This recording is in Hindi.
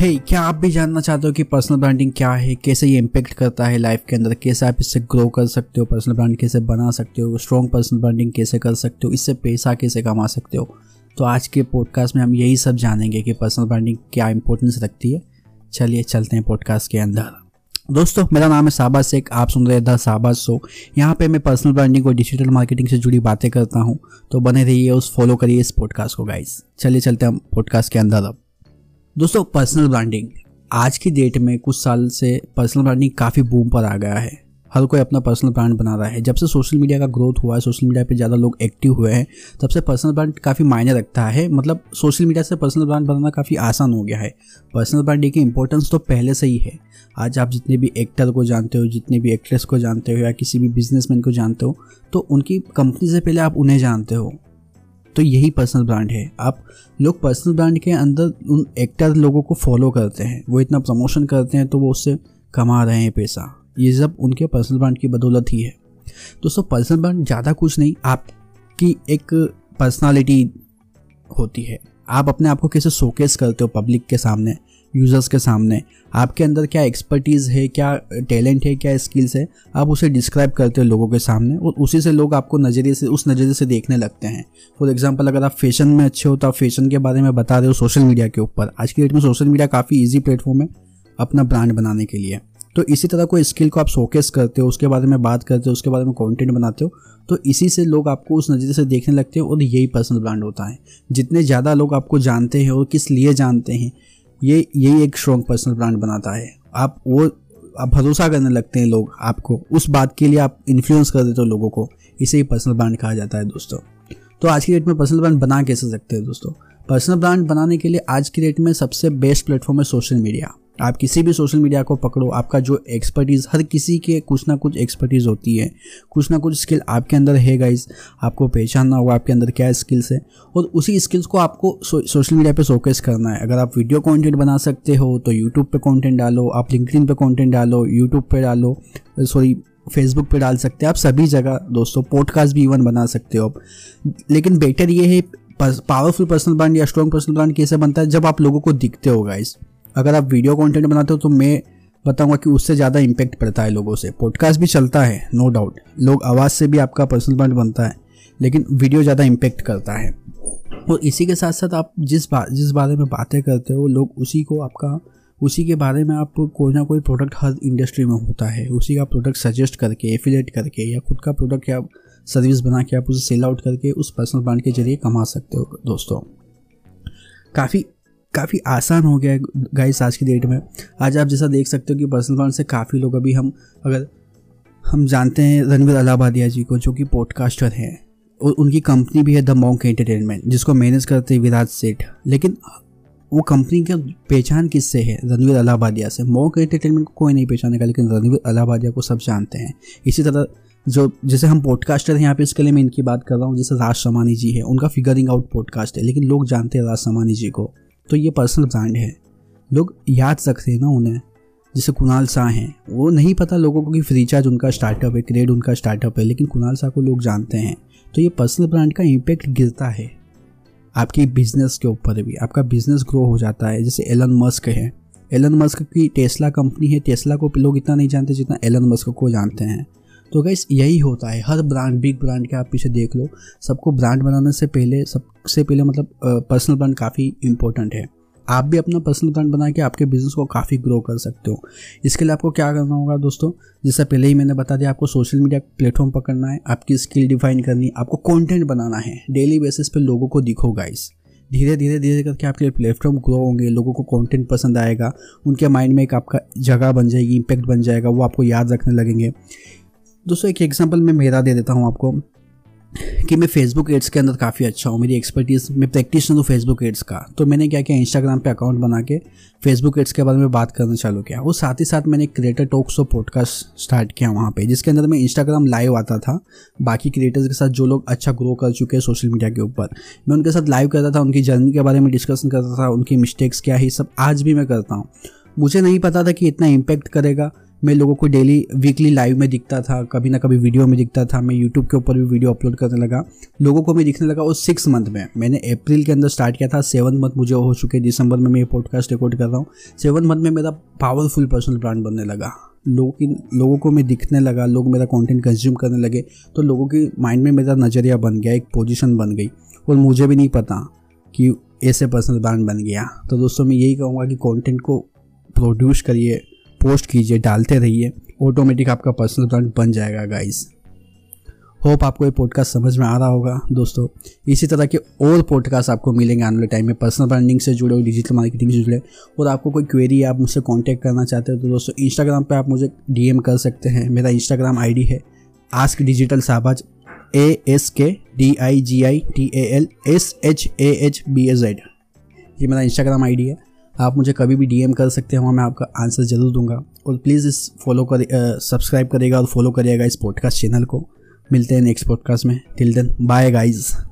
hey, क्या आप भी जानना चाहते हो कि पर्सनल ब्रांडिंग क्या है, कैसे ये इम्पैक्ट करता है लाइफ के अंदर, कैसे आप इससे ग्रो कर सकते हो, पर्सनल ब्रांड कैसे बना सकते हो, स्ट्रॉन्ग पर्सनल ब्रांडिंग कैसे कर सकते हो, इससे पैसा कैसे कमा सकते हो। तो आज के पॉडकास्ट में हम यही सब जानेंगे कि पर्सनल ब्रांडिंग क्या इंपॉर्टेंस रखती है। चलिए चलते हैं पॉडकास्ट के अंदर। दोस्तों, मेरा नाम है साबा शेख, आप सुन रहे हैं द साबा शो। यहाँ पे मैं पर्सनल ब्रांडिंग और डिजिटल मार्केटिंग से जुड़ी बातें करता हूँ, तो बने रहिए और फॉलो करिए इस पॉडकास्ट को गाइस। चलिए चलते हैं हम पॉडकास्ट के अंदर। अब दोस्तों, पर्सनल ब्रांडिंग आज की डेट में कुछ साल से पर्सनल ब्रांडिंग काफ़ी बूम पर आ गया है। हर कोई अपना पर्सनल ब्रांड बना रहा है। जब से सोशल मीडिया का ग्रोथ हुआ है, सोशल मीडिया पे ज़्यादा लोग एक्टिव हुए हैं, तब से पर्सनल ब्रांड काफ़ी मायने रखता है। मतलब सोशल मीडिया से पर्सनल ब्रांड बनाना काफ़ी आसान हो गया है। पर्सनल ब्रांडिंग की इंपॉर्टेंस तो पहले से ही है। आज आप जितने भी एक्टर को जानते हो, जितने भी एक्ट्रेस को जानते हो, या किसी भी बिजनेसमैन को जानते हो, तो उनकी कंपनी से पहले आप उन्हें जानते हो। तो यही पर्सनल ब्रांड है। आप लोग पर्सनल ब्रांड के अंदर उन एक्टर लोगों को फॉलो करते हैं, वो इतना प्रमोशन करते हैं तो वो उससे कमा रहे हैं पैसा। ये सब उनके पर्सनल ब्रांड की बदौलत ही है। दोस्तों, पर्सनल ब्रांड ज़्यादा कुछ नहीं, आपकी एक पर्सनालिटी होती है। आप अपने आप को कैसे शोकेस करते हो पब्लिक के सामने, यूज़र्स के सामने। आपके अंदर क्या एक्सपर्टीज़ है, क्या टैलेंट है, क्या स्किल्स है, आप उसे डिस्क्राइब करते हो लोगों के सामने, और उसी से लोग आपको उस नज़रिए से देखने लगते हैं। फॉर एग्जांपल, अगर आप फैशन में अच्छे हो तो आप फैशन के बारे में बता रहे हो सोशल मीडिया के ऊपर। आज की डेट में सोशल मीडिया काफ़ी ईजी प्लेटफॉर्म है अपना ब्रांड बनाने के लिए। तो इसी तरह कोई स्किल को आप शोकेस करते हो, उसके बारे में बात करते हो, उसके बारे में कंटेंट बनाते हो, तो इसी से लोग आपको उस नज़रिए से देखने लगते हैं, और यही पर्सनल ब्रांड होता है। जितने ज़्यादा लोग आपको जानते हैं और किस लिए जानते हैं, यही एक स्ट्रॉन्ग पर्सनल ब्रांड बनाता है। आप भरोसा करने लगते हैं लोग आपको, उस बात के लिए आप इन्फ्लुएंस कर देते हो लोगों को। इसे ही पर्सनल ब्रांड कहा जाता है दोस्तों। तो आज की डेट में पर्सनल ब्रांड बना कैसे सकते हैं दोस्तों? पर्सनल ब्रांड बनाने के लिए आज की डेट में सबसे बेस्ट प्लेटफॉर्म है सोशल मीडिया। आप किसी भी सोशल मीडिया को पकड़ो, आपका जो एक्सपर्टीज़, हर किसी के कुछ ना कुछ एक्सपर्टीज़ होती है, कुछ ना कुछ स्किल आपके अंदर है गाइस। आपको पहचानना होगा आपके अंदर क्या स्किल्स है, और उसी स्किल्स को आपको सोशल मीडिया पे शोकेस करना है। अगर आप वीडियो कंटेंट बना सकते हो तो यूट्यूब पे कंटेंट डालो, आप लिंक्डइन पे कंटेंट डालो, फेसबुक पे डाल सकते हैं, आप सभी जगह दोस्तों। पॉडकास्ट भी इवन बना सकते हो आप। लेकिन बेटर ये है, पावरफुल पर्सनल ब्रांड या स्ट्रॉन्ग पर्सनल ब्रांड कैसे बनता है, जब आप लोगों को दिखते हो गाइस। अगर आप वीडियो कंटेंट बनाते हो तो मैं बताऊंगा कि उससे ज़्यादा इम्पैक्ट पड़ता है लोगों से। पॉडकास्ट भी चलता है, नो डाउट, लोग आवाज़ से भी आपका पर्सनल ब्रांड बनता है, लेकिन वीडियो ज़्यादा इम्पैक्ट करता है। और इसी के साथ साथ आप जिस बारे में बातें करते हो, लोग उसी के बारे में, आप कोई ना कोई प्रोडक्ट हर इंडस्ट्री में होता है, उसी का प्रोडक्ट सजेस्ट करके, एफिलेट करके, या खुद का प्रोडक्ट या सर्विस बना के आप उसे सेल आउट करके उस पर्सनल ब्रांड के जरिए कमा सकते हो दोस्तों। काफ़ी आसान हो गया है गाइस आज की डेट में। आज आप जैसा देख सकते हो कि पर्सनल ब्रांड से काफ़ी लोग, अभी हम जानते हैं रणवीर अल्लाहबादिया जी को, जो कि पॉडकास्टर हैं, और उनकी कंपनी भी है द मॉक एंटरटेनमेंट, जिसको मैनेज करते हैं विराज सेठ। लेकिन वो कंपनी की पहचान किससे है? रणवीर अल्लाहबादिया से। मॉक एंटरटेनमेंट को कोई नहीं पहचानेगा, लेकिन रणवीर अल्लाहबादिया को सब जानते हैं। इसी तरह जैसे हम पॉडकास्टर हैं यहाँ पे, इसके लिए मैं इनकी बात कर रहा हूँ, जैसे राज शमानी जी है, उनका फिगरिंग आउट पॉडकास्ट है, लेकिन लोग जानते हैं राज शमानी जी को। तो ये पर्सनल ब्रांड है, लोग याद रखते हैं ना उन्हें। जैसे कुणाल शाह हैं, वो नहीं पता लोगों को कि फ्रीचार्ज उनका स्टार्टअप है, क्रेड उनका स्टार्टअप है, लेकिन कुणाल शाह को लोग जानते हैं। तो ये पर्सनल ब्रांड का इम्पैक्ट गिरता है आपकी बिजनेस के ऊपर भी, आपका बिजनेस ग्रो हो जाता है। जैसे एलन मस्क है, एलन मस्क की टेस्ला कंपनी है, टेस्ला को लोग इतना नहीं जानते जितना एलन मस्क को जानते हैं। तो गाइस यही होता है, हर ब्रांड, बिग ब्रांड के आप पीछे देख लो, सबको ब्रांड बनाने से पहले, सबसे पहले मतलब पर्सनल ब्रांड काफ़ी इंपॉर्टेंट है। आप भी अपना पर्सनल ब्रांड बना के आपके बिजनेस को काफ़ी ग्रो कर सकते हो। इसके लिए आपको क्या करना होगा दोस्तों? जैसा पहले ही मैंने बता दिया, आपको सोशल मीडिया प्लेटफॉर्म पकड़ना है, आपकी स्किल डिफाइन करनी है, आपको कॉन्टेंट बनाना है, डेली बेसिस पर लोगों को दिखो गाइस। धीरे धीरे धीरे करके आपके प्लेटफॉर्म ग्रो होंगे, लोगों को कंटेंट पसंद आएगा, उनके माइंड में एक आपका जगह बन जाएगी, इम्पैक्ट बन जाएगा, वो आपको याद रखने लगेंगे। दोस्तों, एक एग्जांपल मैं मेरा दे देता हूँ आपको, कि मैं फेसबुक एड्स के अंदर काफ़ी अच्छा हूँ, मेरी एक्सपर्टीज़, मैं प्रैक्टिशनर हूँ फेसबुक एड्स का। तो मैंने क्या किया, इंस्टाग्राम पे अकाउंट बना के फेसबुक एड्स के बारे में बात करना चालू किया, और साथ ही साथ मैंने क्रिएटर टॉक्स और पॉडकास्ट स्टार्ट किया वहाँ पे, जिसके अंदर मैं इंस्टाग्राम लाइव आता था बाकी क्रिएटर्स के साथ, जो लोग अच्छा ग्रो कर चुके हैं सोशल मीडिया के ऊपर। मैं उनके साथ लाइव करता था, उनकी जर्नी के बारे में डिस्कशन करता था, उनकी मिस्टेक्स क्या है, सब आज भी मैं करता हूँ। मुझे नहीं पता था कि इतना इम्पैक्ट करेगा, मैं लोगों को डेली वीकली लाइव में दिखता था, कभी ना कभी वीडियो में दिखता था। मैं यूट्यूब के ऊपर भी वीडियो अपलोड करने लगा, लोगों को मैं दिखने लगा। और 6 मंथ में, मैंने अप्रैल के अंदर स्टार्ट किया था, 7 मंथ मुझे हो चुके, दिसंबर में मैं ये पॉडकास्ट रिकॉर्ड कर रहा हूँ। 7 मंथ में मेरा पावरफुल पर्सनल ब्रांड बनने लगा, लोगों को मैं दिखने लगा, लोग मेरा कंटेंट कंज्यूम करने लगे, तो लोगों के माइंड में मेरा नज़रिया बन गया, एक पोजीशन बन गई। और मुझे भी नहीं पता कि ऐसे पर्सनल ब्रांड बन गया। तो दोस्तों मैं यही कहूँगा कि कंटेंट को प्रोड्यूस करिए, पोस्ट कीजिए, डालते रहिए, ऑटोमेटिक आपका पर्सनल ब्रांड बन जाएगा। गाइस होप आपको ये पॉडकास्ट समझ में आ रहा होगा। दोस्तों इसी तरह के और पॉडकास्ट आपको मिलेंगे आने वाले टाइम में, पर्सनल ब्रांडिंग से जुड़े और डिजिटल मार्केटिंग से जुड़े। और आपको कोई क्वेरी, आप मुझसे कांटेक्ट करना चाहते हो तो दोस्तों इंस्टाग्राम पे आप मुझे डीएम कर सकते हैं। मेरा इंस्टाग्राम आईडी है आस्क डिजिटल साबा, ASKDIGITALSHAHBAZ। ये मेरा इंस्टाग्राम आईडी है, आप मुझे कभी भी डीएम कर सकते हैं, वहाँ मैं आपका आंसर ज़रूर दूंगा। और प्लीज़ इस सब्सक्राइब करिएगा और फॉलो करिएगा इस पॉडकास्ट चैनल को। मिलते हैं नेक्स्ट पॉडकास्ट में, टिल देन बाय गाइज।